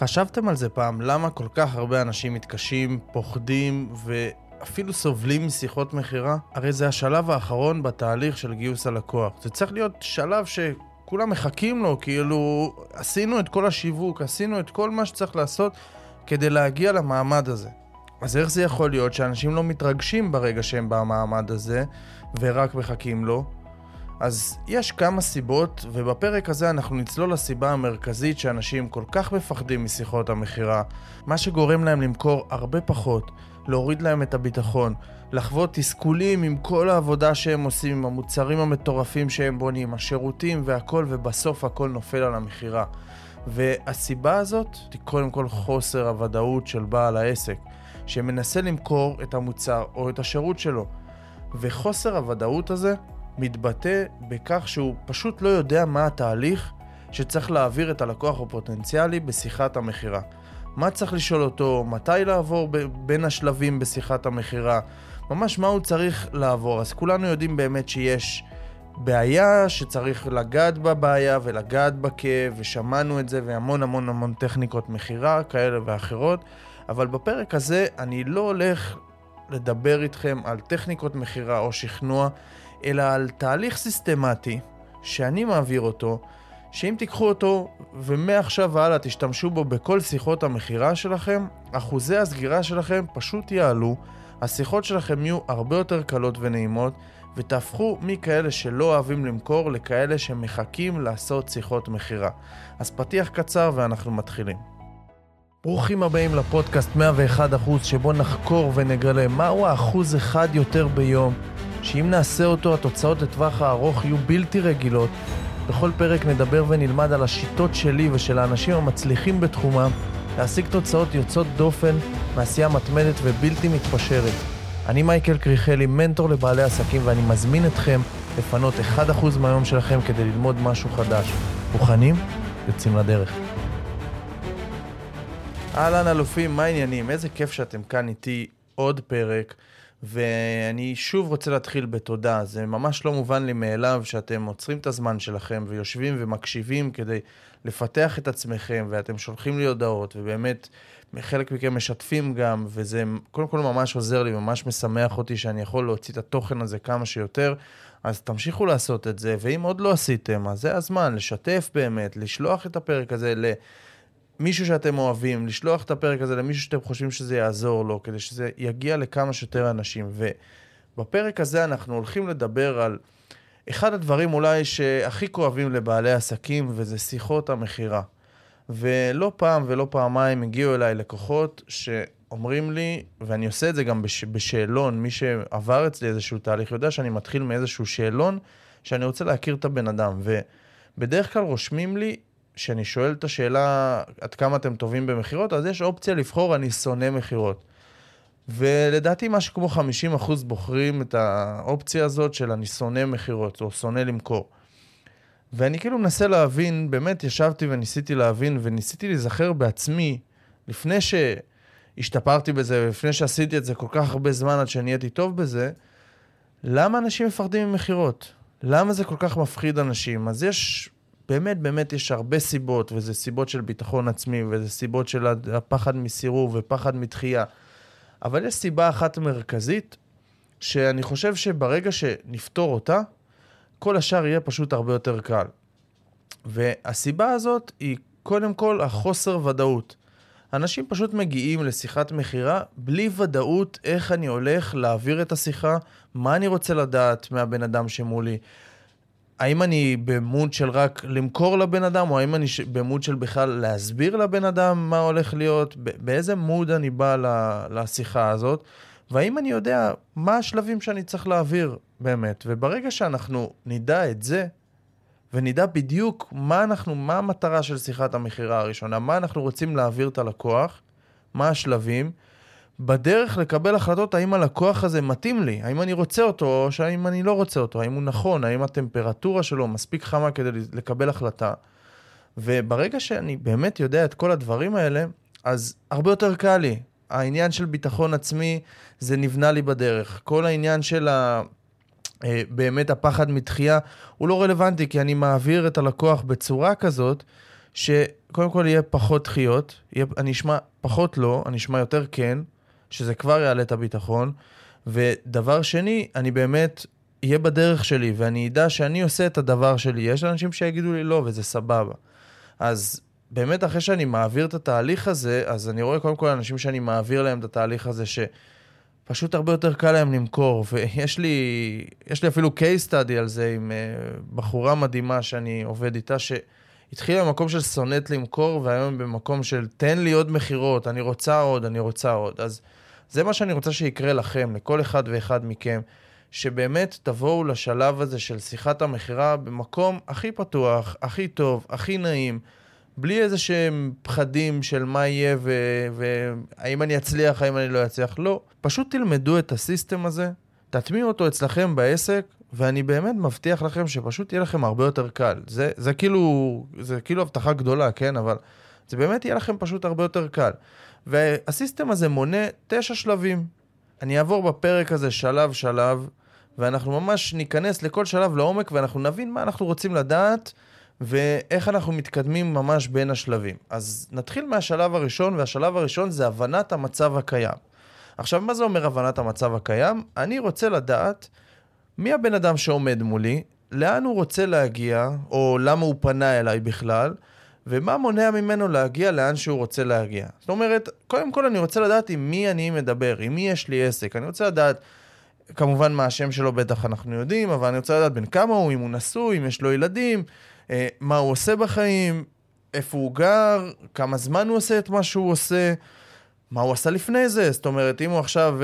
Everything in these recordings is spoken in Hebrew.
חשבתם על זה פעם, למה כל כך הרבה אנשים מתקשים, פוחדים ואפילו סובלים משיחות מחירה? הרי זה השלב האחרון בתהליך של גיוס הלקוח. זה צריך להיות שלב שכולם מחכים לו, כאילו עשינו את כל השיווק, עשינו את כל מה שצריך לעשות כדי להגיע למעמד הזה. אז איך זה יכול להיות שאנשים לא מתרגשים ברגע שהם במעמד הזה ורק מחכים לו? אז יש כמה סיבות, ובפרק הזה אנחנו נצלול לסיבה המרכזית שאנשים כל כך מפחדים משיחות המכירה, מה שגורם להם למכור הרבה פחות, להוריד להם את הביטחון, לחוות תסכולים עם כל העבודה שהם עושים, עם המוצרים המטורפים שהם בונים, השירותים והכל, ובסוף הכל נופל על המכירה. והסיבה הזאת היא קודם כל חוסר הוודאות של בעל העסק, שמנסה למכור את המוצר או את השירות שלו. וחוסר הוודאות הזה מתבטא בכך שהוא פשוט לא יודע מה התהליך שצריך להעביר את הלקוח הפוטנציאלי בשיחת המכירה. מה צריך לשאול אותו, מתי לעבור בין השלבים בשיחת המכירה, ממש מה הוא צריך לעבור. אז כולנו יודעים באמת שיש בעיה שצריך לגעת בבעיה ולגעת בכאב, ושמענו את זה, והמון המון המון טכניקות מכירה כאלה ואחרות, אבל בפרק הזה אני לא הולך לדבר איתכם על טכניקות מכירה או שכנוע, אלא על תהליך סיסטמטי שאני מעביר אותו, שאם תיקחו אותו ומעכשיו והלאה תשתמשו בו בכל שיחות המכירה שלכם, אחוזי הסגירה שלכם פשוט יעלו, השיחות שלכם יהיו הרבה יותר קלות ונעימות, ותהפכו מכאלה שלא אוהבים למכור לכאלה שמחכים לעשות שיחות מכירה. אז פתיח קצר ואנחנו מתחילים. ברוכים הבאים לפודקאסט 101%, שבו נחקור ונגלה מהו האחוז אחד יותר ביום, שאם נעשה אותו התוצאות לטווח הארוך יהיו בלתי רגילות. בכל פרק נדבר ונלמד על השיטות שלי ושל האנשים המצליחים בתחומם להשיג תוצאות יוצאות דופן, מעשייה מתמדת ובלתי מתפשרת. אני מייקל קריכלי, מנטור לבעלי עסקים, ואני מזמין אתכם לפנות 1% מהיום שלכם כדי ללמוד משהו חדש. מוכנים? יוצאים לדרך. אהלן אלופים, מה העניינים? איזה כיף שאתם כאן איתי עוד פרק. ואני שוב רוצה להתחיל בתודה. זה ממש לא מובן לי מאליו שאתם עוצרים את הזמן שלכם ויושבים ומקשיבים כדי לפתח את עצמכם, ואתם שולחים לי הודעות, ובאמת חלק מכם משתפים גם, וזה קודם כל ממש עוזר לי, ממש משמח אותי שאני יכול להוציא את התוכן הזה כמה שיותר. אז תמשיכו לעשות את זה, ואם עוד לא עשיתם, אז זה הזמן לשתף באמת, לשלוח את הפרק הזה מישהו שאתם אוהבים, לשלוח את הפרק הזה למישהו שאתם חושבים שזה יעזור לו, כדי שזה יגיע לכמה שיותר אנשים. ובפרק הזה אנחנו הולכים לדבר על אחד הדברים אולי שהכי כואבים לבעלי עסקים, וזה שיחות המכירה. ולא פעם ולא פעמיים הגיעו אליי לקוחות שאומרים לי, ואני עושה את זה גם בשאלון, מי שעבר אצלי איזשהו תהליך יודע שאני מתחיל מאיזשהו שאלון, שאני רוצה להכיר את הבן אדם, ובדרך כלל רושמים לי, שאני שואל את השאלה עד כמה אתם טובים במחירות, אז יש אופציה לבחור אני שונא מחירות. ולדעתי משהו כמו 50% בוחרים את האופציה הזאת של אני שונא מחירות או שונא למכור. ואני כאילו מנסה להבין, באמת ישבתי וניסיתי להבין וניסיתי להיזכר בעצמי, לפני שהשתפרתי בזה ולפני שעשיתי את זה כל כך הרבה זמן עד שנהייתי טוב בזה, למה אנשים מפחדים ממחירות? למה זה כל כך מפחיד אנשים? אז יש... באמת יש הרבה סיבות, וזה סיבות של ביטחון עצמי, וזה סיבות של הפחד מסירוב ופחד מתחייה. אבל יש סיבה אחת מרכזית, שאני חושב שברגע שנפתור אותה, כל השאר יהיה פשוט הרבה יותר קל. והסיבה הזאת היא קודם כל החוסר ודאות. אנשים פשוט מגיעים לשיחת מחירה בלי ודאות איך אני הולך להעביר את השיחה, מה אני רוצה לדעת מהבן אדם שמולי. האם אני במוד של רק למכור לבן אדם, או האם אני במוד של בכלל להסביר לבן אדם מה הולך להיות, באיזה מוד אני בא לשיחה הזאת, והאם אני יודע מה השלבים שאני צריך להעביר באמת. וברגע שאנחנו נדע את זה, ונדע בדיוק מה המטרה של שיחת המכירה הראשונה, מה אנחנו רוצים להעביר את הלקוח, מה השלבים, בדרך לקבל החלטות האם הלקוח הזה מתאים לי, האם אני רוצה אותו או שהאם אני לא רוצה אותו, האם הוא נכון, האם הטמפרטורה שלו מספיק חמה כדי לקבל החלטה. וברגע שאני באמת יודע את כל הדברים האלה, אז הרבה יותר קל לי. העניין של ביטחון עצמי זה נבנה לי בדרך. כל העניין של באמת הפחד מתחייה הוא לא רלוונטי, כי אני מעביר את הלקוח בצורה כזאת שקודם כל יהיה פחות דחיות, אני אשמע פחות לא, אני אשמע יותר כן, שזה כבר יעלה את הביטחון, ודבר שני, אני באמת יהיה בדרך שלי, ואני ידע שאני עושה את הדבר שלי, יש אנשים שיגידו לי לא, וזה סבבה. אז באמת אחרי שאני מעביר את התהליך הזה, אז אני רואה קודם כל אנשים שאני מעביר להם את התהליך הזה, שפשוט הרבה יותר קל להם למכור, ויש לי, אפילו case study על זה, עם בחורה מדהימה שאני עובד איתה, שהתחילה במקום של סונט למכור, והיום במקום של תן לי עוד מחירות, אני רוצה עוד, אז זה מה שאני רוצה שיקרה לכם, לכל אחד ואחד מכם, שבאמת תבואו לשלב הזה של שיחת המחירה, במקום הכי פתוח, הכי טוב, הכי נעים, בלי איזה שהם פחדים של מה יהיה והאם אני אצליח, האם אני לא אצליח, לא. פשוט תלמדו את הסיסטם הזה, תטמיעו אותו אצלכם בעסק, ואני באמת מבטיח לכם שפשוט יהיה לכם הרבה יותר קל. זה כאילו, הבטחה גדולה, כן? אבל זה באמת יהיה לכם פשוט הרבה יותר קל. והסיסטם הזה מונה 9 שלבים. אני אעבור בפרק הזה שלב שלב, ואנחנו ממש ניכנס לכל שלב לעומק, ואנחנו נבין מה אנחנו רוצים לדעת, ואיך אנחנו מתקדמים ממש בין השלבים. אז נתחיל מהשלב הראשון, והשלב הראשון זה הבנת המצב הקיים. עכשיו, מה זה אומר הבנת המצב הקיים? אני רוצה לדעת מי הבן אדם שעומד מולי, לאן הוא רוצה להגיע, או למה הוא פנה אליי בכלל, ומה מונע ממנו להגיע לאן שהוא רוצה להגיע. זאת אומרת, קודם כל אני רוצה לדעת עם מי אני מדבר, עם מי יש לי עסק. אני רוצה לדעת, כמובן מה השם שלו בטח אנחנו יודעים, אבל אני רוצה לדעת בין כמה הוא, אם הוא נשוי, אם יש לו ילדים, מה הוא עושה בחיים, איפה הוא גר, כמה זמן הוא עושה את מה שהוא עושה, מה הוא עשה לפני זה. זאת אומרת, אם הוא עכשיו,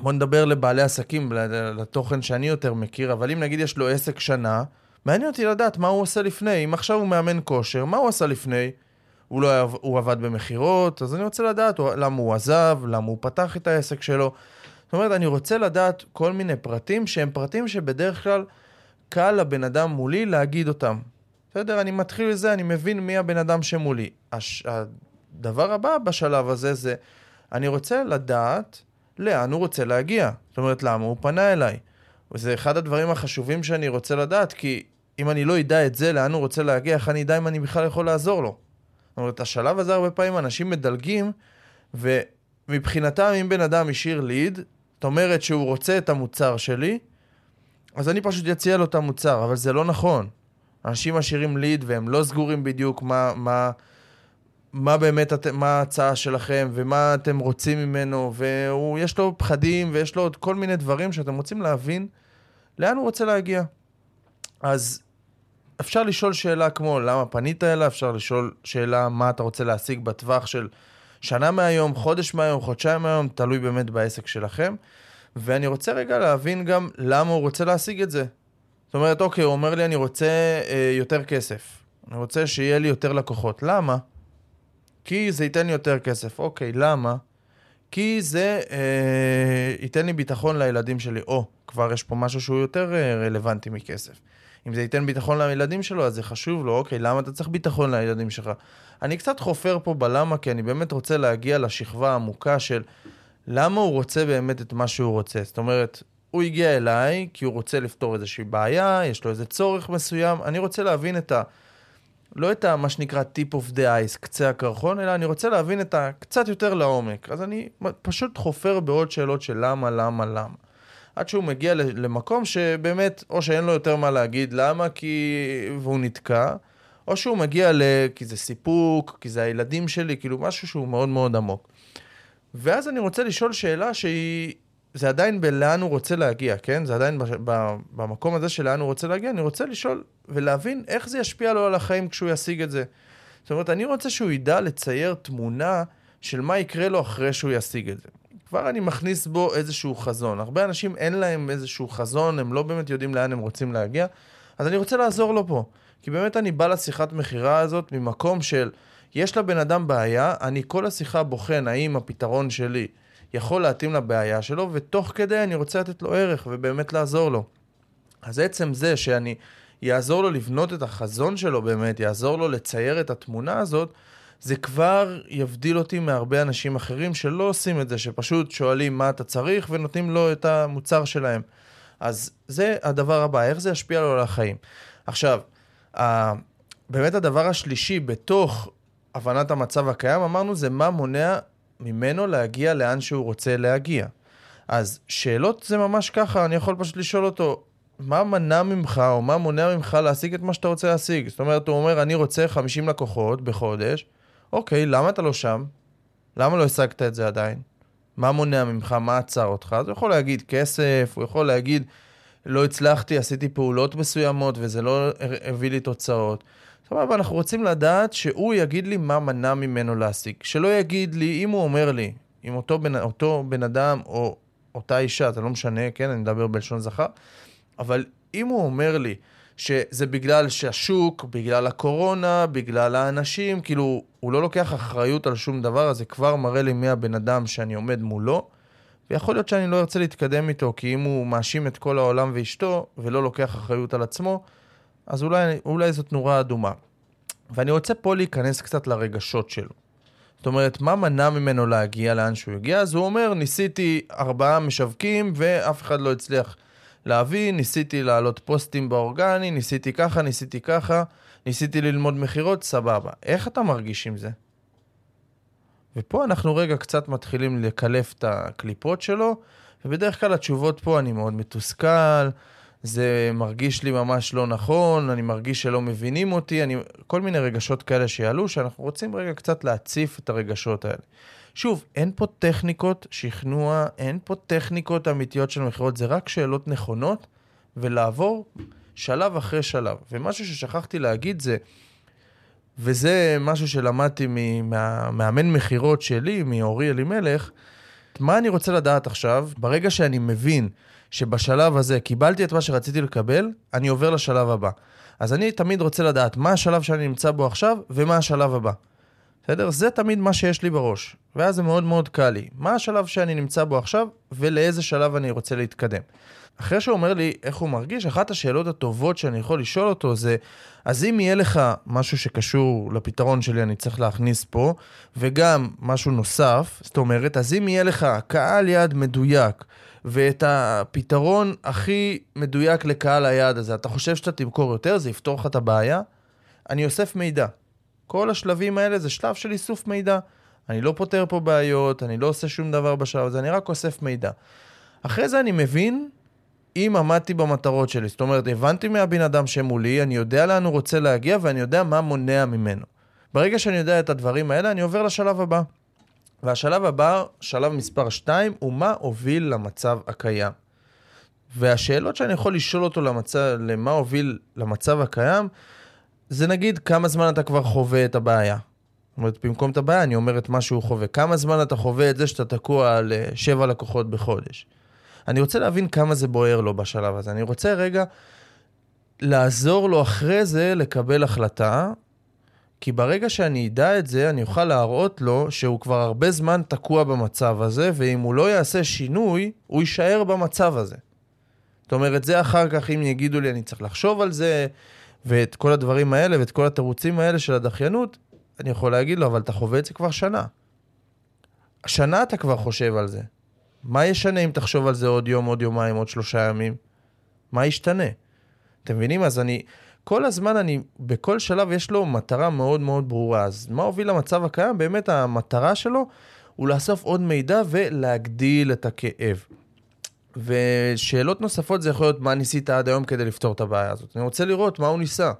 בוא נדבר לבעלי עסקים, לתוכן שאני יותר מכיר, אבל אם נגיד יש לו עסק שנה, מעניין אותי לדעת מה הוא עושה לפני. אם עכשיו הוא מאמן כושר, מה הוא עשה לפני? הוא עבד במחירות, אז אני רוצה לדעת למה הוא עזב, למה הוא פתח את העסק שלו. זאת אומרת, אני רוצה לדעת כל מיני פרטים, שהם פרטים שבדרך כלל קל לבן אדם מולי להגיד אותם. בסדר, אני מתחיל לזה, אני מבין מי הבן אדם שמולי. הדבר הבא בשלב הזה זה, אני רוצה לדעת לאן הוא רוצה להגיע. זאת אומרת, למה הוא פנה אליי. וזה אחד הדברים החשובים שאני רוצה לדעת, כי אם אני לא ידע את זה, לאן הוא רוצה להגיע, איך אני ידע אם אני בכלל יכול לעזור לו. זאת אומרת, השלב הזה הרבה פעמים אנשים מדלגים, ומבחינתם אם בן אדם ישיר ליד, זאת אומרת שהוא רוצה את המוצר שלי, אז אני פשוט יציע לו את המוצר, אבל זה לא נכון. אנשים משאירים ליד והם לא סגורים בדיוק מה באמת, מה ההצעה שלכם ומה אתם רוצים ממנו, ויש לו פחדים ויש לו עוד כל מיני דברים שאתם רוצים להבין לאן הוא רוצה להגיע. אז אפשר לשאול שאלה כמו למה פנית אליו, אפשר לשאול שאלה מה אתה רוצה להשיג בטווח של שנה מהיום, חודש מהיום, חודשיים מהיום, תלוי באמת בעסק שלכם. ואני רוצה רגע להבין גם למה הוא רוצה להשיג את זה. זאת אומרת, אוקיי, הוא אומר לי, אני רוצה יותר כסף. אני רוצה שיהיה לי יותר לקוחות. למה? כי זה ייתן לי יותר כסף. אוקיי, למה? כי זה ייתן לי ביטחון לילדים שלי. או, כבר יש פה משהו שהוא יותר רלוונטי מכסף. אם זה ייתן ביטחון לילדים שלו, אז זה חשוב לו. אוקיי, למה אתה צריך ביטחון לילדים שלך? אני קצת חופר פה בלמה, כי אני באמת רוצה להגיע לשכבה העמוקה של למה הוא רוצה באמת את מה שהוא רוצה. זאת אומרת, הוא הגיע אליי כי הוא רוצה לפתור איזושהי בעיה, יש לו איזה צורך מסוים. אני רוצה להבין את לא את מה שנקרא טיפ אוף דה אייס, קצה הקרחון, אלא אני רוצה להבין את קצת יותר לעומק. אז אני פשוט חופר בעוד שאלות של למה, למה, למה. עד שהוא מגיע למקום שבאמת, או שאין לו יותר מה להגיד למה, כי והוא נתקע, או שהוא מגיע כי זה סיפוק, כי זה הילדים שלי, כאילו משהו שהוא מאוד מאוד עמוק. ואז אני רוצה לשאול שאלה זה עדיין בלאן הוא רוצה להגיע, כן? זה עדיין במקום הזה של לאן הוא רוצה להגיע, אני רוצה לשאול ולהבין איך זה ישפיע לו על החיים כשהוא ישיג את זה. זאת אומרת, אני רוצה שהוא ידע לצייר תמונה של מה יקרה לו אחרי שהוא ישיג את זה. כבר אני מכניס בו איזשהו חזון. הרבה אנשים אין להם איזשהו חזון, הם לא באמת יודעים לאן הם רוצים להגיע, אז אני רוצה לעזור לו פה. כי באמת אני בא לשיחת מחירה הזאת ממקום של יש לבן אדם בעיה, אני כל השיחה בוחן האם הפתרון שלי יכול להתאים לבעיה שלו, ותוך כדי אני רוצה לתת לו ערך ובאמת לעזור לו. אז עצם זה שאני יעזור לו לבנות את החזון שלו באמת, יעזור לו לצייר את התמונה הזאת, זה כבר יבדיל אותי מהרבה אנשים אחרים שלא עושים את זה, שפשוט שואלים מה אתה צריך ונותנים לו את המוצר שלהם. אז זה הדבר הבא, איך זה ישפיע לו על החיים. עכשיו, באמת הדבר השלישי, בתוך הבנת המצב הקיים, אמרנו זה מה מונע ממנו להגיע לאן שהוא רוצה להגיע. אז שאלות זה ממש ככה, אני יכול פשוט לשאול אותו, מה מנע ממך או מה מונע ממך להשיג את מה שאתה רוצה להשיג? זאת אומרת, הוא אומר, אני רוצה 50 לקוחות בחודש, אוקיי, למה אתה לא שם? למה לא השגת את זה עדיין? מה מונע ממך? מה עצר אותך? אז הוא יכול להגיד כסף, הוא יכול להגיד, לא הצלחתי, עשיתי פעולות מסוימות וזה לא הביא לי תוצאות. סבבה, אנחנו רוצים לדעת שהוא יגיד לי מה מנע ממנו להשיג. שלא יגיד לי, אם הוא אומר לי, אם אותו בן אדם או אותה אישה, זה לא משנה, כן, אני מדבר בלשון זכר, אבל אם הוא אומר לי שזה בגלל שהשוק, בגלל הקורונה, בגלל האנשים, כאילו הוא לא לוקח אחריות על שום דבר, אז זה כבר מראה לי מי הבן אדם שאני עומד מולו, ויכול להיות שאני לא ארצה להתקדם איתו, כי אם הוא מאשים את כל העולם ואשתו, ולא לוקח אחריות על עצמו, אז אולי זאת נורה אדומה. ואני רוצה פה להיכנס קצת לרגשות שלו. זאת אומרת, מה מנע ממנו להגיע לאן שהוא הגיע? אז הוא אומר, ניסיתי 4 משווקים ואף אחד לא הצליח להביא, ניסיתי לעלות פוסטים באורגני, ניסיתי ככה, ניסיתי ללמוד מחירות, סבבה. איך אתה מרגיש עם זה? ופה אנחנו רגע קצת מתחילים לקלף את הקליפות שלו, ובדרך כלל התשובות פה, אני מאוד מתוסכל, זה מרגיש לי ממש לא נכון, אני מרגיש שלא מבינים אותי, כל מיני רגשות כאלה שיעלו, שאנחנו רוצים רגע קצת להציף את הרגשות האלה. שוב, אין פה טכניקות שכנוע, אין פה טכניקות אמיתיות של מחירות, זה רק שאלות נכונות, ולעבור שלב אחרי שלב. ומשהו ששכחתי להגיד זה, וזה משהו שלמדתי מהמאמן מחירות שלי, מאורי אלימלך, מה אני רוצה לדעת עכשיו, ברגע שאני מבין שבשלב הזה קיבלתי את מה שרציתי לקבל, אני עובר לשלב הבא. אז אני תמיד רוצה לדעת מה השלב שאני נמצא בו עכשיו, ומה השלב הבא. בסדר? זה תמיד מה שיש לי בראש, ואז זה מאוד מאוד קל לי. מה השלב שאני נמצא בו עכשיו, ולאיזה שלב אני רוצה להתקדם. אחרי שהוא אומר לי איך הוא מרגיש, אחת השאלות הטובות שאני יכול לשאול אותו זה, אז אם יהיה לך משהו שקשור לפתרון שלי, אני צריך להכניס פה, וגם משהו נוסף, זאת אומרת, אז אם יהיה לך קהל יעד מדויק, ואת הפתרון הכי מדויק לקהל היעד הזה, אתה חושב שאתה תמכור יותר, זה יפתור לך את הבעיה, אני אוסף מידע. כל השלבים האלה זה שלב של איסוף מידע, אני לא פותר פה בעיות, אני לא עושה שום דבר בשלב הזה, אני רק אוסף מידע. אחרי זה אני מבין, אם עמדתי במטרות שלי, זאת אומרת, הבנתי מהבן אדם שמולי, אני יודע לאן הוא רוצה להגיע, ואני יודע מה מונע ממנו. ברגע שאני יודע את הדברים האלה, אני עובר לשלב הבא. והשלב הבא, שלב מספר 2, הוא מה הוביל למצב הקיים. והשאלות שאני יכול לשאול אותו למה הוביל למצב הקיים, זה נגיד כמה זמן אתה כבר חווה את הבעיה. זאת אומרת, במקום את הבעיה, אני אומר את מה שהוא חווה. כמה זמן אתה חווה את זה שאתה תקוע על 7 לקוחות בחודש. אני רוצה להבין כמה זה בוער לו בשלב הזה. אני רוצה רגע לעזור לו אחרי זה לקבל החלטה, כי ברגע שאני אדע את זה, אני אוכל להראות לו שהוא כבר הרבה זמן תקוע במצב הזה, ואם הוא לא יעשה שינוי, הוא יישאר במצב הזה. זאת אומרת, זה אחר כך, אם יגידו לי, אני צריך לחשוב על זה, ואת כל הדברים האלה, ואת כל התירוצים האלה של הדחיינות, אני יכול להגיד לו, אבל אתה חווה את זה כבר שנה. השנה אתה כבר חושב על זה. מה ישנה אם תחשוב על זה עוד יום, עוד יומיים, עוד 3 ימים? מה ישתנה? אתם מבינים? אז כל הזמן בכל שלב יש לו מטרה מאוד מאוד ברורה. אז מה הוביל למצב הקיים? באמת המטרה שלו הוא לאסוף עוד מידע ולהגדיל את הכאב. ושאלות נוספות זה יכול להיות מה ניסית עד היום כדי לפתור את הבעיה הזאת. אני רוצה לראות מה הוא ניסה.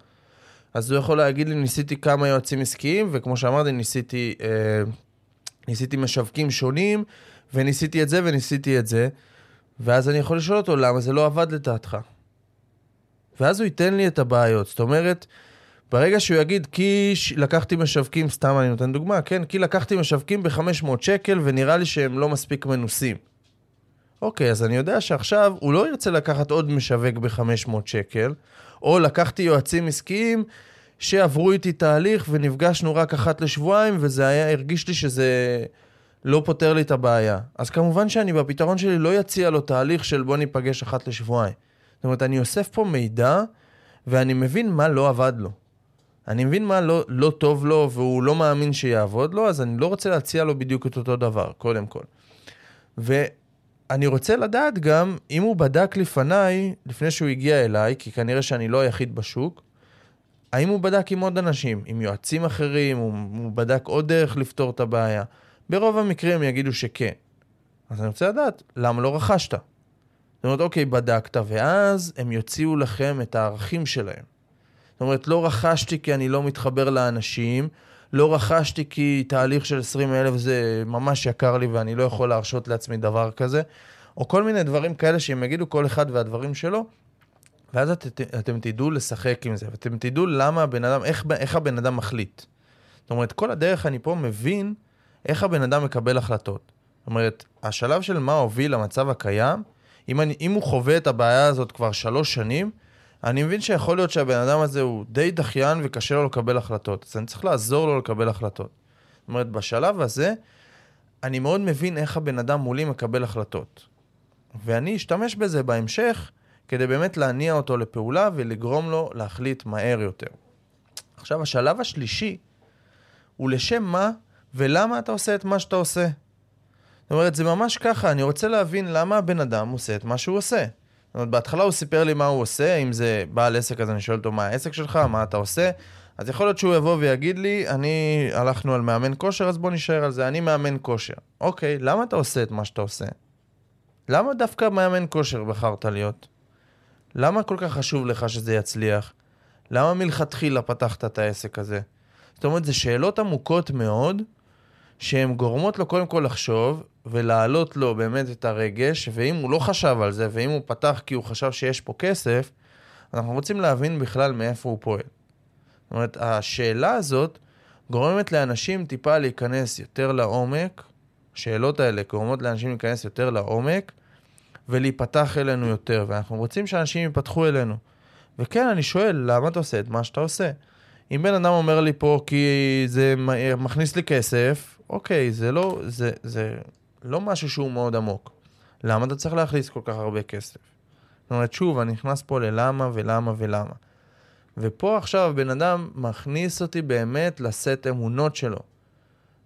אז הוא יכול להגיד לי, ניסיתי כמה יועצים עסקיים, וכמו שאמרתי, ניסיתי משווקים שונים, וניסיתי את זה וניסיתי את זה, ואז אני יכול לשאול אותו למה זה לא עבד לדעתך. ואז הוא ייתן לי את הבעיות. זאת אומרת, ברגע שהוא יגיד, כי לקחתי משווקים, סתם אני נותן דוגמה, כן? כי לקחתי משווקים ב$500 ונראה לי שהם לא מספיק מנוסים. אוקיי, אז אני יודע שעכשיו הוא לא ירצה לקחת עוד משווק ב$500, או לקחתי יועצים עסקיים שעברו איתי תהליך ונפגשנו רק אחת לשבועיים, וזה היה, הרגיש לי שזה לא פותר לי את הבעיה. אז כמובן שאני בפתרון שלי לא יציע לו תהליך של בוא ניפגש אחת לשבועיים. זאת אומרת, אני אוסף פה מידע, ואני מבין מה לא עבד לו. אני מבין מה לא טוב לו, והוא לא מאמין שיעבוד לו, אז אני לא רוצה להציע לו בדיוק את אותו דבר, קודם כל. ואני רוצה לדעת גם, אם הוא בדק לפני שהוא הגיע אליי, כי כנראה שאני לא היחיד בשוק, האם הוא בדק עם עוד אנשים, עם יועצים אחרים, הוא בדק עוד דרך לפתור את הבעיה? ברוב המקרים יגידו שכן. אז אני רוצה לדעת, למה לא רכשת? זאת אומרת, אוקיי, בדקת, ואז הם יוציאו לכם את הערכים שלהם. זאת אומרת, לא רכשתי כי אני לא מתחבר לאנשים, לא רכשתי כי תהליך של 20,000 זה ממש יקר לי ואני לא יכול להרשות לעצמי דבר כזה, או כל מיני דברים כאלה שהם יגידו כל אחד והדברים שלו, ואז אתם תדעו לשחק עם זה, ואתם תדעו למה הבן אדם, איך הבן אדם מחליט. זאת אומרת, כל הדרך אני פה מבין איך הבן אדם מקבל החלטות. זאת אומרת, השלב של מה הוביל למצב הקיים, אם הוא חווה את הבעיה הזאת כבר 3 שנים, אני מבין שיכול להיות שהבן אדם הזה הוא די דחיין וקשה לו לקבל החלטות. אז אני צריך לעזור לו לקבל החלטות. זאת אומרת, בשלב הזה, אני מאוד מבין איך הבן אדם מולי מקבל החלטות. ואני אשתמש בזה בהמשך, כדי באמת להניע אותו לפעולה ולגרום לו להחליט מהר יותר. עכשיו, השלב השלישי, הוא לשם מה ולמה אתה עושה את מה שאתה עושה. זאת אומרת, זה ממש ככה, אני רוצה להבין למה הבן אדם עושה את מה שהוא עושה. זאת אומרת, בהתחלה הוא סיפר לי מה הוא עושה, אם זה בעל עסק, אז אני שואל אותו מה העסק שלך, מה אתה עושה, אז יכול להיות שהוא יבוא ויגיד לי, הלכנו על מאמן כושר, אז בוא נשאר על זה, אני מאמן כושר. אוקיי, למה אתה עושה את מה שאתה עושה? למה דווקא מאמן כושר בחרת להיות? למה כל כך חשוב לך שזה יצליח? למה מלכתחילה פתחת את העסק הזה? זאת אומרת, זה שאלות עמוקות מאוד, שהן גורמות לו קודם כל לחשוב, ולהעלות לו באמת את הרגש, ואם הוא לא חשב על זה, ואם הוא פתח כי הוא חשב שיש פה כסף, אנחנו רוצים להבין בכלל מאיפה הוא פועל. זאת אומרת, השאלה הזאת גורמת לאנשים טיפה להיכנס יותר לעומק, השאלות האלה גורמות לאנשים להיכנס יותר לעומק, ולהיפתח אלינו יותר, ואנחנו רוצים שאנשים ייפתחו אלינו. וכן, אני שואל, למה אתה עושה את מה שאתה עושה? אם בן אדם אומר לי פה, כי זה מכניס לי כסף, אוקיי, זה לא משהו שהוא מאוד עמוק. למה אתה צריך להכניס כל כך הרבה כסף? זאת אומרת, שוב, אני נכנס פה ללמה ולמה ולמה. ופה עכשיו בן אדם מכניס אותי באמת לסט אמונות שלו.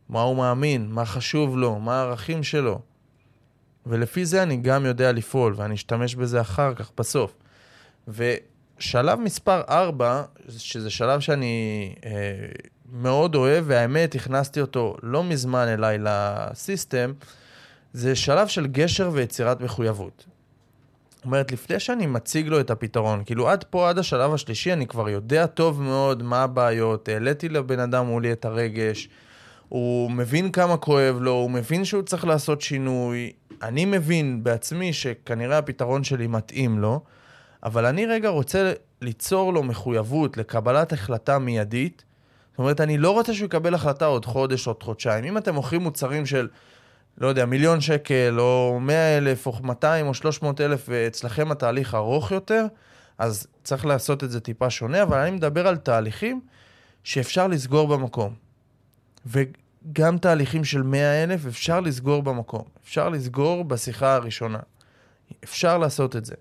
מה הוא מאמין, מה חשוב לו, מה הערכים שלו. ולפי זה אני גם יודע לפעול, ואני אשתמש בזה אחר כך בסוף. ושלב מספר 4, שזה שלב שאני מאוד אוהב, והאמת הכנסתי אותו לא מזמן אליי לסיסטם, זה שלב של גשר ויצירת מחויבות. זאת אומרת, לפני שאני מציג לו את הפתרון, כאילו עד פה, עד השלב השלישי, אני כבר יודע טוב מאוד מה הבעיות, העליתי לבן אדם מולי את הרגש, הוא מבין כמה כואב לו, הוא מבין שהוא צריך לעשות שינוי, אני מבין בעצמי שכנראה הפתרון שלי מתאים לו, אבל אני רגע רוצה ליצור לו מחויבות לקבלת החלטה מיידית, זאת אומרת, אני לא רוצה שהוא יקבל החלטה עוד חודש, עוד חודשיים. אם אתם מוכרים מוצרים של, לא יודע, 1,000,000 שקל, או 100,000, או 200, או 300,000, ואצלכם התהליך ארוך יותר, אז צריך לעשות את זה טיפה שונה, אבל אני מדבר על תהליכים שאפשר לסגור במקום. וגם תהליכים של 100,000 אפשר לסגור במקום. אפשר לסגור בשיחה הראשונה. אפשר לעשות את זה.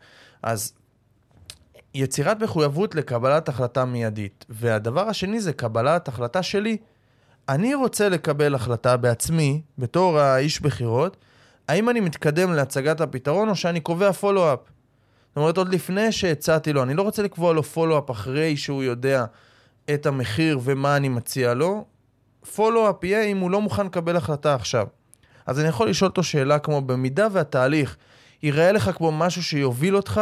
אז יצירת מחויבות לקבלת החלטה מיידית. והדבר השני זה קבלת החלטה שלי. אני רוצה לקבל החלטה בעצמי, בתור האיש בחירות, האם אני מתקדם להצגת הפתרון או שאני קובע פולו-אפ. זאת אומרת, עוד לפני שהצעתי לו, אני לא רוצה לקבוע לו פולו-אפ אחרי שהוא יודע את המחיר ומה אני מציע לו. פולו-אפ יהיה אם הוא לא מוכן לקבל החלטה עכשיו. אז אני יכול לשאול אותו שאלה כמו, במידה והתהליך ייראה לך כמו משהו שיוביל אותך,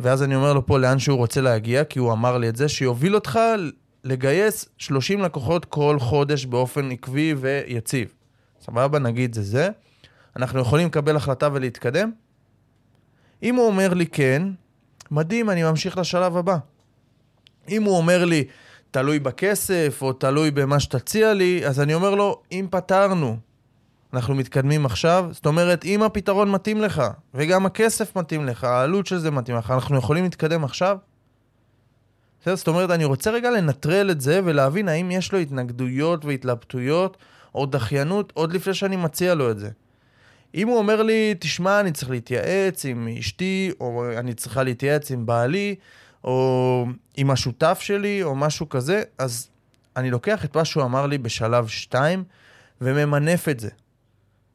ואז אני אומר לו פה לאן שהוא רוצה להגיע, כי הוא אמר לי את זה, שיוביל אותך לגייס 30 לקוחות כל חודש באופן עקבי ויציב. סבבה, נגיד זה. אנחנו יכולים לקבל החלטה ולהתקדם? אם הוא אומר לי כן, מדהים, אני ממשיך לשלב הבא. אם הוא אומר לי, תלוי בכסף או תלוי במה שתציע לי, אז אני אומר לו, אם פתרנו, אנחנו מתקדמים עכשיו, זאת אומרת, אם הפתרון מתאים לך, וגם הכסף מתאים לך, העלות של זה מתאים לך, אנחנו יכולים להתקדם עכשיו? זאת אומרת, אני רוצה רגע לנטרל את זה, ולהבין האם יש לו התנגדויות והתלבטויות, או דחיינות, עוד לפני שאני מציע לו את זה. אם הוא אומר לי, תשמע, אני צריך להתייעץ עם אשתי, או אני צריכה להתייעץ עם בעלי, או עם השותף שלי, או משהו כזה, אז אני לוקח את מה שהוא אמר לי בשלב 2, וממנף את זה.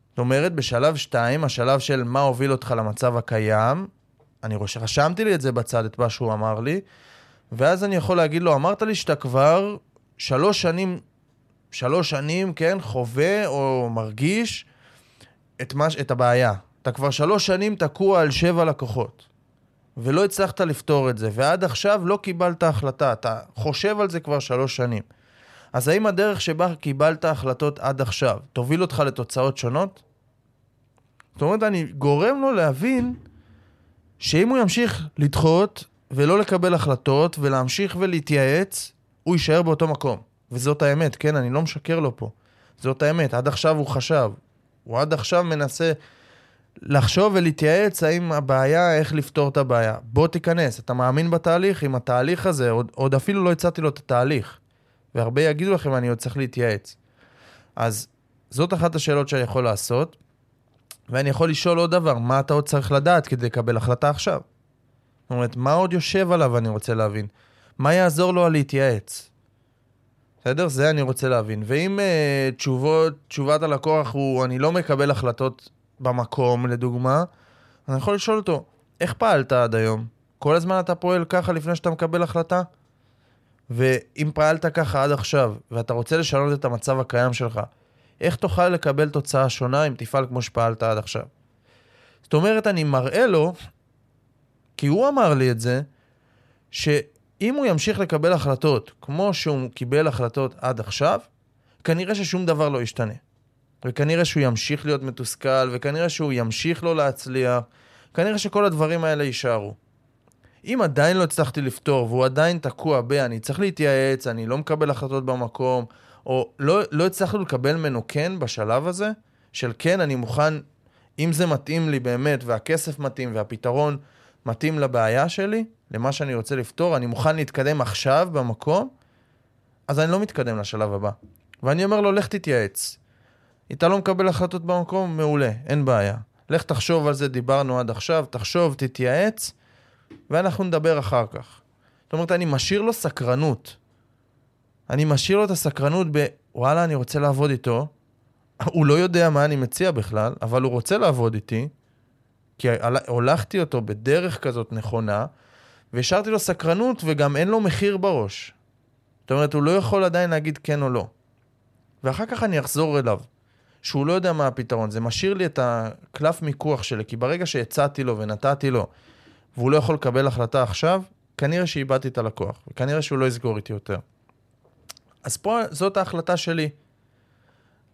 זאת אומרת, בשלב 2, השלב של מה הוביל אותך למצב הקיים, אני רשמתי לי את זה בצד, את מה שהוא אמר לי, ואז אני יכול להגיד לו, אמרת לי שאתה כבר 3 שנים, כן, חווה או מרגיש את הבעיה. אתה כבר 3 שנים תקוע על 7 לקוחות, ולא הצלחת לפתור את זה, ועד עכשיו לא קיבלת החלטה, אתה חושב על זה כבר 3 שנים. אז האם הדרך שבה קיבלת החלטות עד עכשיו תוביל אותך לתוצאות שונות? זאת אומרת, אני גורם לו להבין שאם הוא ימשיך לדחות ולא לקבל החלטות ולהמשיך ולהתייעץ, הוא יישאר באותו מקום. וזאת האמת, כן? אני לא משקר לו פה. זאת האמת, עד עכשיו הוא חשב. הוא עד עכשיו מנסה לחשוב ולהתייעץ האם הבעיה, איך לפתור את הבעיה. בוא תיכנס, אתה מאמין בתהליך? עם התהליך הזה, עוד אפילו לא הצעתי לו את התהליך. והרבה יגידו לכם, אני עוד צריך להתייעץ. אז זאת אחת השאלות שאני יכול לעשות, ואני יכול לשאול עוד דבר, מה אתה עוד צריך לדעת כדי לקבל החלטה עכשיו? זאת אומרת, מה עוד יושב עליו אני רוצה להבין? מה יעזור לו להתייעץ? בסדר? זה אני רוצה להבין. ואם תשובת הלקוח הוא, אני לא מקבל החלטות במקום, לדוגמה, אני יכול לשאול אותו, איך פעלת עד היום? כל הזמן אתה פועל ככה לפני שאתה מקבל החלטה? ואם פעלת ככה עד עכשיו, ואתה רוצה לשנות את המצב הקיים שלך, איך תוכל לקבל תוצאה שונה אם תפעל כמו שפעלת עד עכשיו? זאת אומרת, אני מראה לו, כי הוא אמר לי את זה, שאם הוא ימשיך לקבל החלטות כמו שהוא קיבל החלטות עד עכשיו, כנראה ששום דבר לא ישתנה. וכנראה שהוא ימשיך להיות מתוסכל, וכנראה שהוא ימשיך לא להצליח, כנראה שכל הדברים האלה יישארו. אם עדיין לא הצלחתי לפתור, והוא עדיין תקוע בי, אני צריך להתייעץ, אני לא מקבל החלטות במקום, או לא הצלחנו לקבל ממנו כן בשלב הזה, של כן, אני מוכן, אם זה מתאים לי באמת, והכסף מתאים, והפתרון מתאים לבעיה שלי, למה שאני רוצה לפתור, אני מוכן להתקדם עכשיו במקום, אז אני לא מתקדם לשלב הבא. ואני אומר לו, לך תתייעץ. אתה לא מקבל החלטות במקום, מעולה, אין בעיה. לך תחשוב על זה, דיברנו עד עכשיו, תחשוב, תתייעץ, ואנחנו נדבר אחר כך. זאת אומרת, אני משאיר לו סקרנות. אני משאיר לו את הסקרנות וואלה, אני רוצה לעבוד איתו. הוא לא יודע מה אני מציע בכלל, אבל הוא רוצה לעבוד איתי, כי הולכתי אותו בדרך כזאת נכונה, והשארתי לו סקרנות, וגם אין לו מחיר בראש. זאת אומרת, הוא לא יכול עדיין להגיד כן או לא. ואחר כך אני אחזור אליו, שהוא לא יודע מה הפתרון. זה משאיר לי את הקלף מיקוח שלי, כי ברגע שיצאתי לו ונתתי לו, והוא לא יכול לקבל החלטה עכשיו, כנראה שאיבדתי את הלקוח, וכנראה שהוא לא יסגור איתי יותר. אז פה זאת ההחלטה שלי.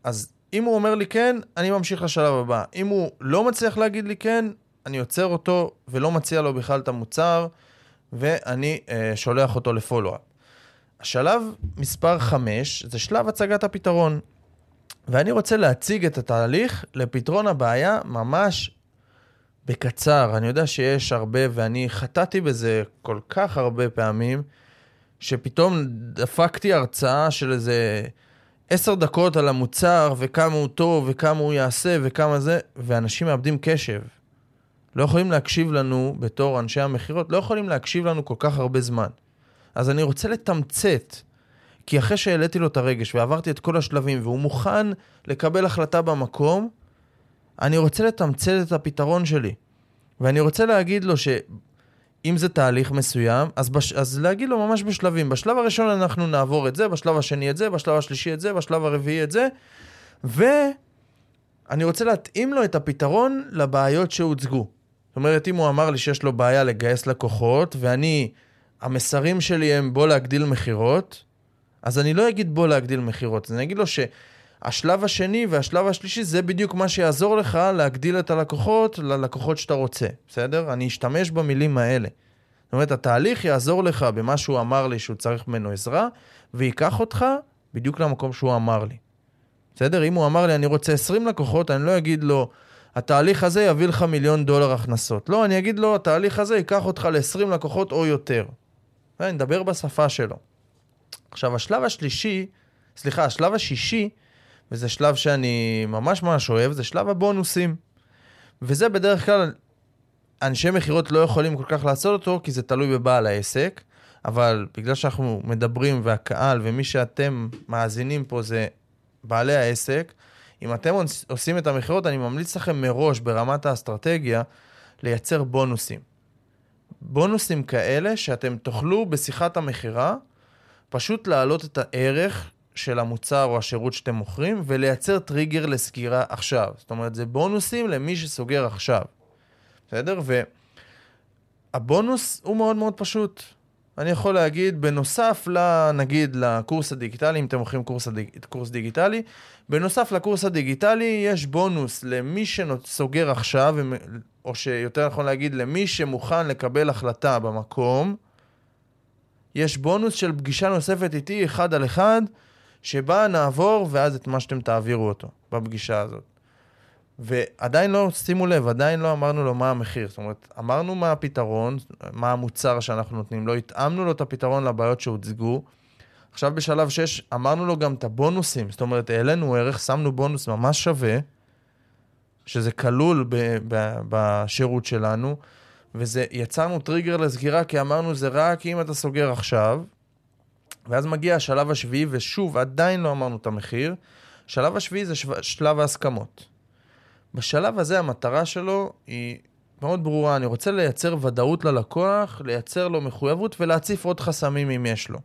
אז אם הוא אומר לי כן, אני ממשיך לשלב הבא. אם הוא לא מצליח להגיד לי כן, אני יוצר אותו ולא מציע לו בכלל את המוצר, ואני שולח אותו לפולו-אפ. השלב מספר 5, זה שלב הצגת הפתרון. ואני רוצה להציג את התהליך לפתרון הבעיה ממש בקצר. אני יודע שיש הרבה, ואני חטאתי בזה כל כך הרבה פעמים, שפתאום דפקתי הרצאה של איזה 10 דקות על המוצר, וכמה הוא טוב, וכמה הוא יעשה, וכמה זה, ואנשים מאבדים קשב. לא יכולים להקשיב לנו, בתור אנשי המחירות, לא יכולים להקשיב לנו כל כך הרבה זמן. אז אני רוצה לתמצת, כי אחרי שהעליתי לו את הרגש, ועברתי את כל השלבים, והוא מוכן לקבל החלטה במקום, אני רוצה לתמצת את הפתרון שלי. ואני רוצה להגיד לו ש... אם זה תהליך מסוים, אז להגיד לו ממש בשלבים. בשלב הראשון אנחנו נעבור את זה, בשלב השני את זה, בשלב השלישי את זה, בשלב הרביעי את זה, ואני רוצה להתאים לו את הפתרון לבעיות שהוצגו. זאת אומרת, אם הוא אמר לי שיש לו בעיה לגייס לקוחות, ואני, המסרים שלי הם בוא להגדיל מחירות, אז אני לא אגיד בוא להגדיל מחירות, אני אגיד לו שהשלב השני והשלב השלישי זה בדיוק מה שיעזור לך להגדיל את הלקוחות ללקוחות שאתה רוצה, בסדר? אני אשתמש במילים האלה. זאת אומרת, התהליך יעזור לך במה שהוא אמר לי שהוא צריך ממנו עזרה, ויקח אותך בדיוק למקום שהוא אמר לי. בסדר? אם הוא אמר לי אני רוצה 20 לקוחות, אני לא אגיד לו התהליך הזה יביא לך $1,000,000 הכנסות. לא, אני אגיד לו התהליך הזה ייקח אותך ל-20 לקוחות או יותר. אני מדבר בשפה שלו. עכשיו, השלב השישי, וזה שלב שאני ממש אוהב, זה שלב הבונוסים. וזה בדרך כלל, אנשי מחירות לא יכולים כל כך לעשות אותו, כי זה תלוי בבעל העסק, אבל בגלל שאנחנו מדברים, והקהל ומי שאתם מאזינים פה זה בעלי העסק, אם אתם עושים את המחירות, אני ממליץ לכם מראש ברמת האסטרטגיה, לייצר בונוסים. בונוסים כאלה שאתם תוכלו בשיחת המחירה פשוט להעלות את הערך של המוצר או השירות שאתם מוכרים ולייצר טריגר לסגירה עכשיו. זאת אומרת, זה בונוסים למי שסוגר עכשיו. בסדר? והבונוס הוא מאוד מאוד פשוט. אני יכול להגיד, בנוסף נגיד לקורס הדיגיטלי, אם אתם מוכרים קורס דיגיטלי, בנוסף לקורס הדיגיטלי יש בונוס למי שסוגר עכשיו, או שיותר נכון להגיד, למי שמוכן לקבל החלטה במקום, יש בונוס של פגישה נוספת איתי, 1 על 1, שבה נעבור, ואז את מה שאתם תעבירו אותו, בפגישה הזאת. ועדיין לא, שימו לב, עדיין לא אמרנו לו מה המחיר, זאת אומרת, אמרנו מה הפתרון, מה המוצר שאנחנו נותנים לו, התאמנו לו את הפתרון לבעיות שהוצגו, עכשיו בשלב 6 אמרנו לו גם את הבונוסים, זאת אומרת, העלינו ערך, שמנו בונוס ממש שווה, שזה כלול בשירות שלנו, וזה יצרנו טריגר לסגירה, כי אמרנו זה רק אם אתה סוגר עכשיו, ואז מגיע השלב השביעי, ושוב עדיין לא אמרנו את המחיר, השלב השביעי זה שלב ההסכמות. בשלב הזה המטרה שלו היא מאוד ברורה, אני רוצה לייצר ודאות ללקוח, לייצר לו מחויבות ולהציף עוד חסמים אם יש לו.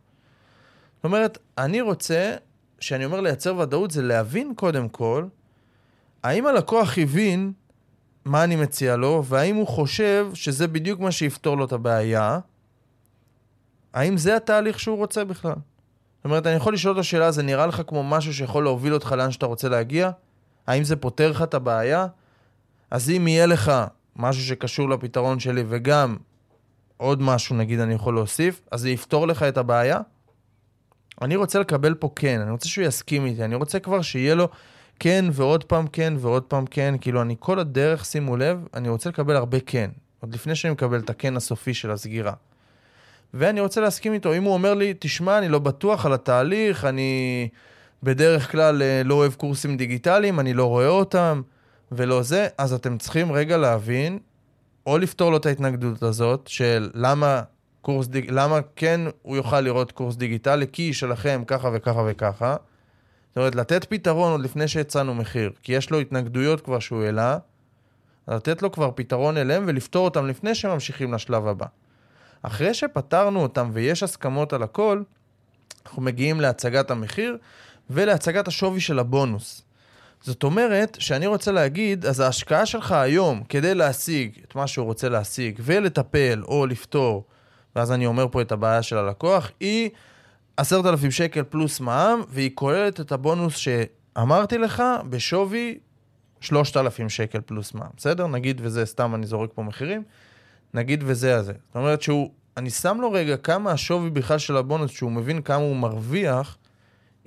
זאת אומרת, אני רוצה, שאני אומר לייצר ודאות זה להבין קודם כל, האם הלקוח הבין מה אני מציע לו, והאם הוא חושב שזה בדיוק מה שיפתור לו את הבעיה, האם זה התהליך שהוא רוצה בכלל? זאת אומרת, אני יכול לשאול את השאלה, זה נראה לך כמו משהו שיכול להוביל אותך לאן שאתה רוצה להגיע? האם זה פותר לך את הבעיה? אז אם יהיה לך משהו שקשור לפתרון שלי, וגם עוד משהו, נגיד, אני יכול להוסיף, אז זה יפתור לך את הבעיה? אני רוצה לקבל פה כן, אני רוצה שהוא יסכים איתי, אני רוצה כבר שיהיה לו כן ועוד פעם כן ועוד פעם כן, כאילו אני כל הדרך, שימו לב, אני רוצה לקבל הרבה כן, עוד לפני שאני מקבל את הכן הסופי של הסגירה. ואני רוצה להסכים איתו, אם הוא אומר לי, תשמע, אני לא בטוח על התהליך, אני בדרך כלל לא אוהב קורסים דיגיטליים, אני לא רואה אותם, ולא זה, אז אתם צריכים רגע להבין, או לפתור לו את ההתנגדות הזאת, של למה כן הוא יוכל לראות קורס דיגיטלי, כי שלכם ככה וככה וככה, זאת אומרת, לתת פתרון עוד לפני שהצענו מחיר, כי יש לו התנגדויות כבר שהוא העלה, לתת לו כבר פתרון אליהם, ולפתור אותם לפני שממשיכים לשלב הבא. אחרי שפתרנו אותם ויש הסכמות על הכל, אנחנו מגיעים להצגת המחיר, ולהצגת השווי של הבונוס. זאת אומרת, שאני רוצה להגיד, אז ההשקעה שלך היום, כדי להשיג את מה שהוא רוצה להשיג, ולטפל או לפתור, ואז אני אומר פה את הבעיה של הלקוח, היא 10,000 שקל פלוס מע"מ, והיא כוללת את הבונוס שאמרתי לך, בשווי 3,000 שקל פלוס מע"מ. בסדר? נגיד וזה, סתם אני זורק פה מחירים, נגיד וזה הזה. זאת אומרת שהוא, אני שם לו רגע כמה השווי בכלל של הבונוס, שהוא מבין כמה הוא מרוויח,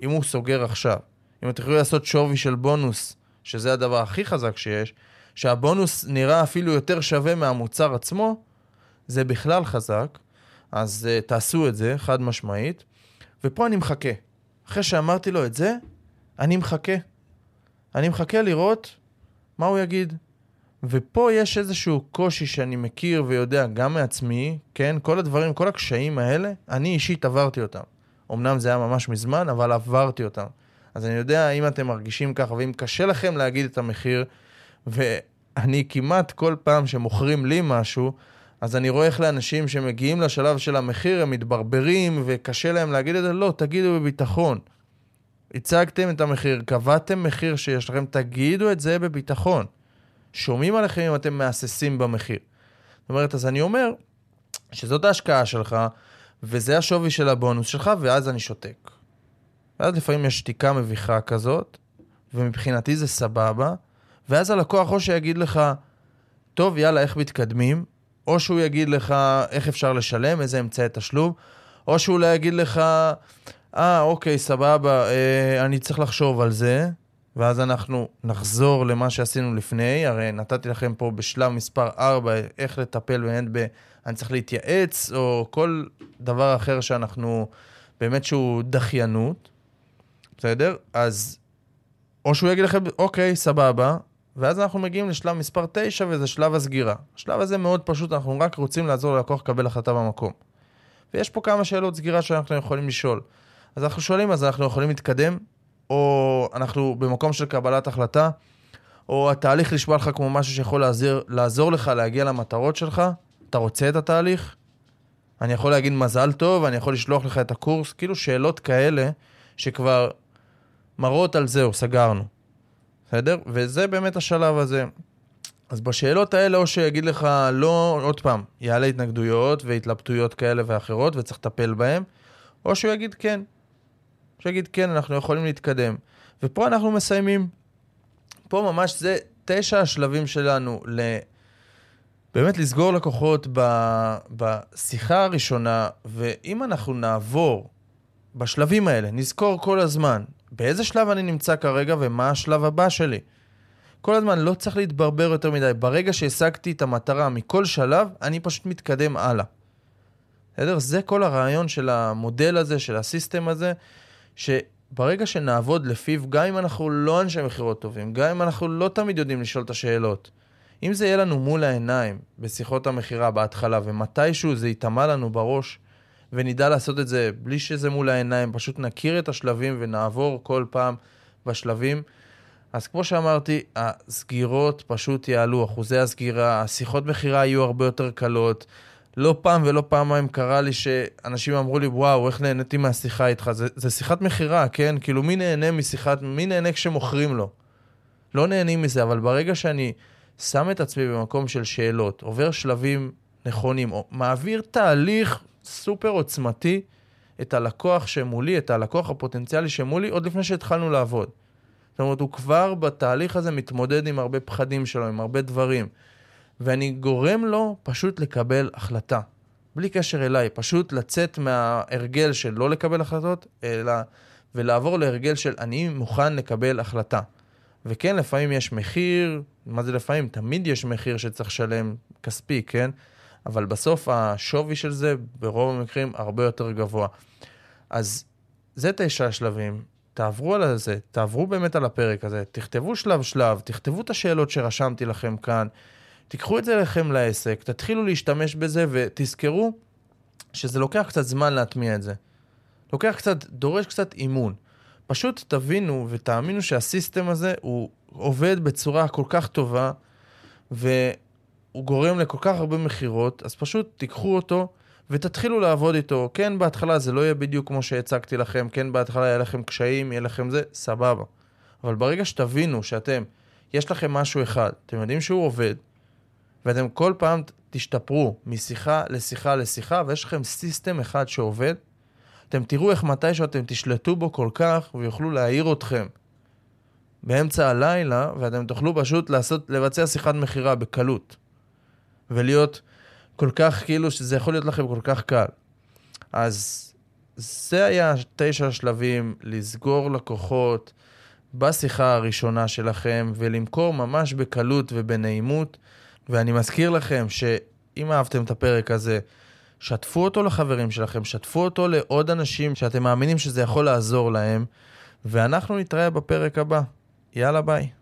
אם הוא סוגר עכשיו. אם אתם יכולים לעשות שווי של בונוס, שזה הדבר הכי חזק שיש, שהבונוס נראה אפילו יותר שווה מהמוצר עצמו, זה בכלל חזק, אז תעשו את זה, חד משמעית, ופה אני מחכה. אחרי שאמרתי לו את זה, אני מחכה. אני מחכה לראות מה הוא יגיד. ופה יש איזשהו קושי שאני מכיר ויודע גם מעצמי, כן? כל הדברים, כל הקשיים האלה, אני אישית עברתי אותם. אמנם זה היה ממש מזמן, אבל עברתי אותם. אז אני יודע אם אתם מרגישים ככה, ואם קשה לכם להגיד את המחיר, ואני כמעט כל פעם שמוכרים לי משהו, אז אני רואה איך לאנשים שמגיעים לשלב של המחיר, הם מתברברים וקשה להם להגיד את זה, לא, תגידו בביטחון. הצגתם את המחיר, קבעתם מחיר שיש לכם, תגידו את זה בביטחון. שומעים עליכם אם אתם מאססים במחיר. זאת אומרת, אז אני אומר, שזאת ההשקעה שלך, וזה השווי של הבונוס שלך, ואז אני שותק. ואז לפעמים יש שתיקה מביכה כזאת, ומבחינתי זה סבבה, ואז הלקוח או שיגיד לך, טוב, יאללה, איך מתקדמים? או שהוא יגיד לך, איך אפשר לשלם, איזה אמצעי תשלום? או שהוא לא יגיד לך, אוקיי, סבבה, אני צריך לחשוב על זה, ואז אנחנו נחזור למה שעשינו לפני, הרי נתתי לכם פה בשלב מספר 4, איך לטפל באמת אני צריך להתייעץ, או כל דבר אחר שאנחנו, באמת שהוא דחיינות, בסדר? אז, או שהוא יגיד לכם, אוקיי, סבבה, ואז אנחנו מגיעים לשלב מספר 9, וזה שלב הסגירה. השלב הזה מאוד פשוט, אנחנו רק רוצים לעזור ללקוח לקבל החלטה במקום. ויש פה כמה שאלות סגירה שאנחנו יכולים לשאול. אז אנחנו שואלים, אז אנחנו יכולים להתקדם, או אנחנו במקום של קבלת החלטה, או התהליך נשמע לך כמו משהו שיכול לעזור לך להגיע למטרות שלך, אתה רוצה את התהליך? אני יכול להגיד מזל טוב, אני יכול לשלוח לך את הקורס, כאילו שאלות כאלה שכבר מראות על זהו, סגרנו. בסדר? וזה באמת השלב הזה. אז בשאלות האלה, או שיגיד לך לא, עוד פעם, יעלה התנגדויות והתלבטויות כאלה ואחרות, וצריך לטפל בהן, או שהוא יגיד כן. שיגיד כן, אנחנו יכולים להתקדם. ופה אנחנו מסיימים. פה ממש זה 9 השלבים שלנו באמת לסגור לקוחות בשיחה הראשונה, ואם אנחנו נעבור בשלבים האלה, נזכור כל הזמן באיזה שלב אני נמצא כרגע ומה השלב הבא שלי. כל הזמן לא צריך להתברבר יותר מדי. ברגע שהשגתי את המטרה מכל שלב, אני פשוט מתקדם הלאה. זה כל הרעיון של המודל הזה, של הסיסטם הזה, שברגע שנעבוד לפיו, גם אם אנחנו לא אנשי מחירות טובים, גם אם אנחנו לא תמיד יודעים לשאול את השאלות, אם זה יהיה לנו מול העיניים בשיחות המחירה בהתחלה, ומתישהו זה יתאמה לנו בראש, ונדע לעשות את זה בלי שזה מול העיניים, פשוט נכיר את השלבים ונעבור כל פעם בשלבים. אז כמו שאמרתי, הסגירות פשוט יעלו, אחוזי הסגירה, השיחות מחירה יהיו הרבה יותר קלות. לא פעם ולא פעמיים קרה לי שאנשים אמרו לי, וואו, איך נהניתי מהשיחה איתך? זה שיחת מחירה, כן? כאילו מי נהנה משיחת, מי נהנה כשמוכרים לו? לא נהנים מזה, אבל ברגע שאני שם את עצמי במקום של שאלות, עובר שלבים נכונים, או מעביר תהליך סופר עוצמתי את הלקוח שמולי, את הלקוח הפוטנציאלי שמולי, עוד לפני שהתחלנו לעבוד. זאת אומרת, הוא כבר בתהליך הזה מתמודד עם הרבה פחדים שלו, עם הרבה דברים, ואני גורם לו פשוט לקבל החלטה. בלי קשר אליי, פשוט לצאת מההרגל של לא לקבל החלטות, אלא ולעבור להרגל של אני מוכן לקבל החלטה. וכן, לפעמים יש מחיר, מה זה לפעמים? תמיד יש מחיר שצריך לשלם כספי, כן? אבל בסוף השווי של זה, ברוב המקרים, הרבה יותר גבוה. אז זה 9 השלבים. תעברו על זה, תעברו באמת על הפרק הזה, תכתבו שלב-שלב, תכתבו את השאלות שרשמתי לכם כאן, תיקחו את זה לכם לעסק, תתחילו להשתמש בזה, ותזכרו שזה לוקח קצת זמן להטמיע את זה. דורש קצת אימון. פשוט תבינו ותאמינו שהסיסטם הזה הוא עובד בצורה כל כך טובה, והוא גורם לכל כך הרבה מחירות, אז פשוט תיקחו אותו ותתחילו לעבוד איתו. כן, בהתחלה זה לא יהיה בדיוק כמו שהצגתי לכם, כן, בהתחלה יהיה לכם קשיים, יהיה לכם זה, סבבה. אבל ברגע שתבינו שאתם, יש לכם משהו אחד, אתם יודעים שהוא עובד, ואתם כל פעם תשתפרו משיחה לשיחה לשיחה, ויש לכם סיסטם אחד שעובד, אתם תראו איך מתי שאתם תשלטו בו כל כך, ויוכלו להעיר אתכם באמצע הלילה, ואתם תוכלו פשוט לבצע שיחת מחירה בקלות, ולהיות כל כך כאילו שזה יכול להיות לכם כל כך קל. אז זה היה 9 השלבים, לסגור לקוחות בשיחה הראשונה שלכם, ולמכור ממש בקלות ובנעימות. ואני מזכיר לכם שאם אהבתם את הפרק הזה, שתפו אותו לחברים שלכם, שתפו אותו לעוד אנשים שאתם מאמינים שזה יכול לעזור להם, ואנחנו נתראה בפרק הבא. יאללה ביי.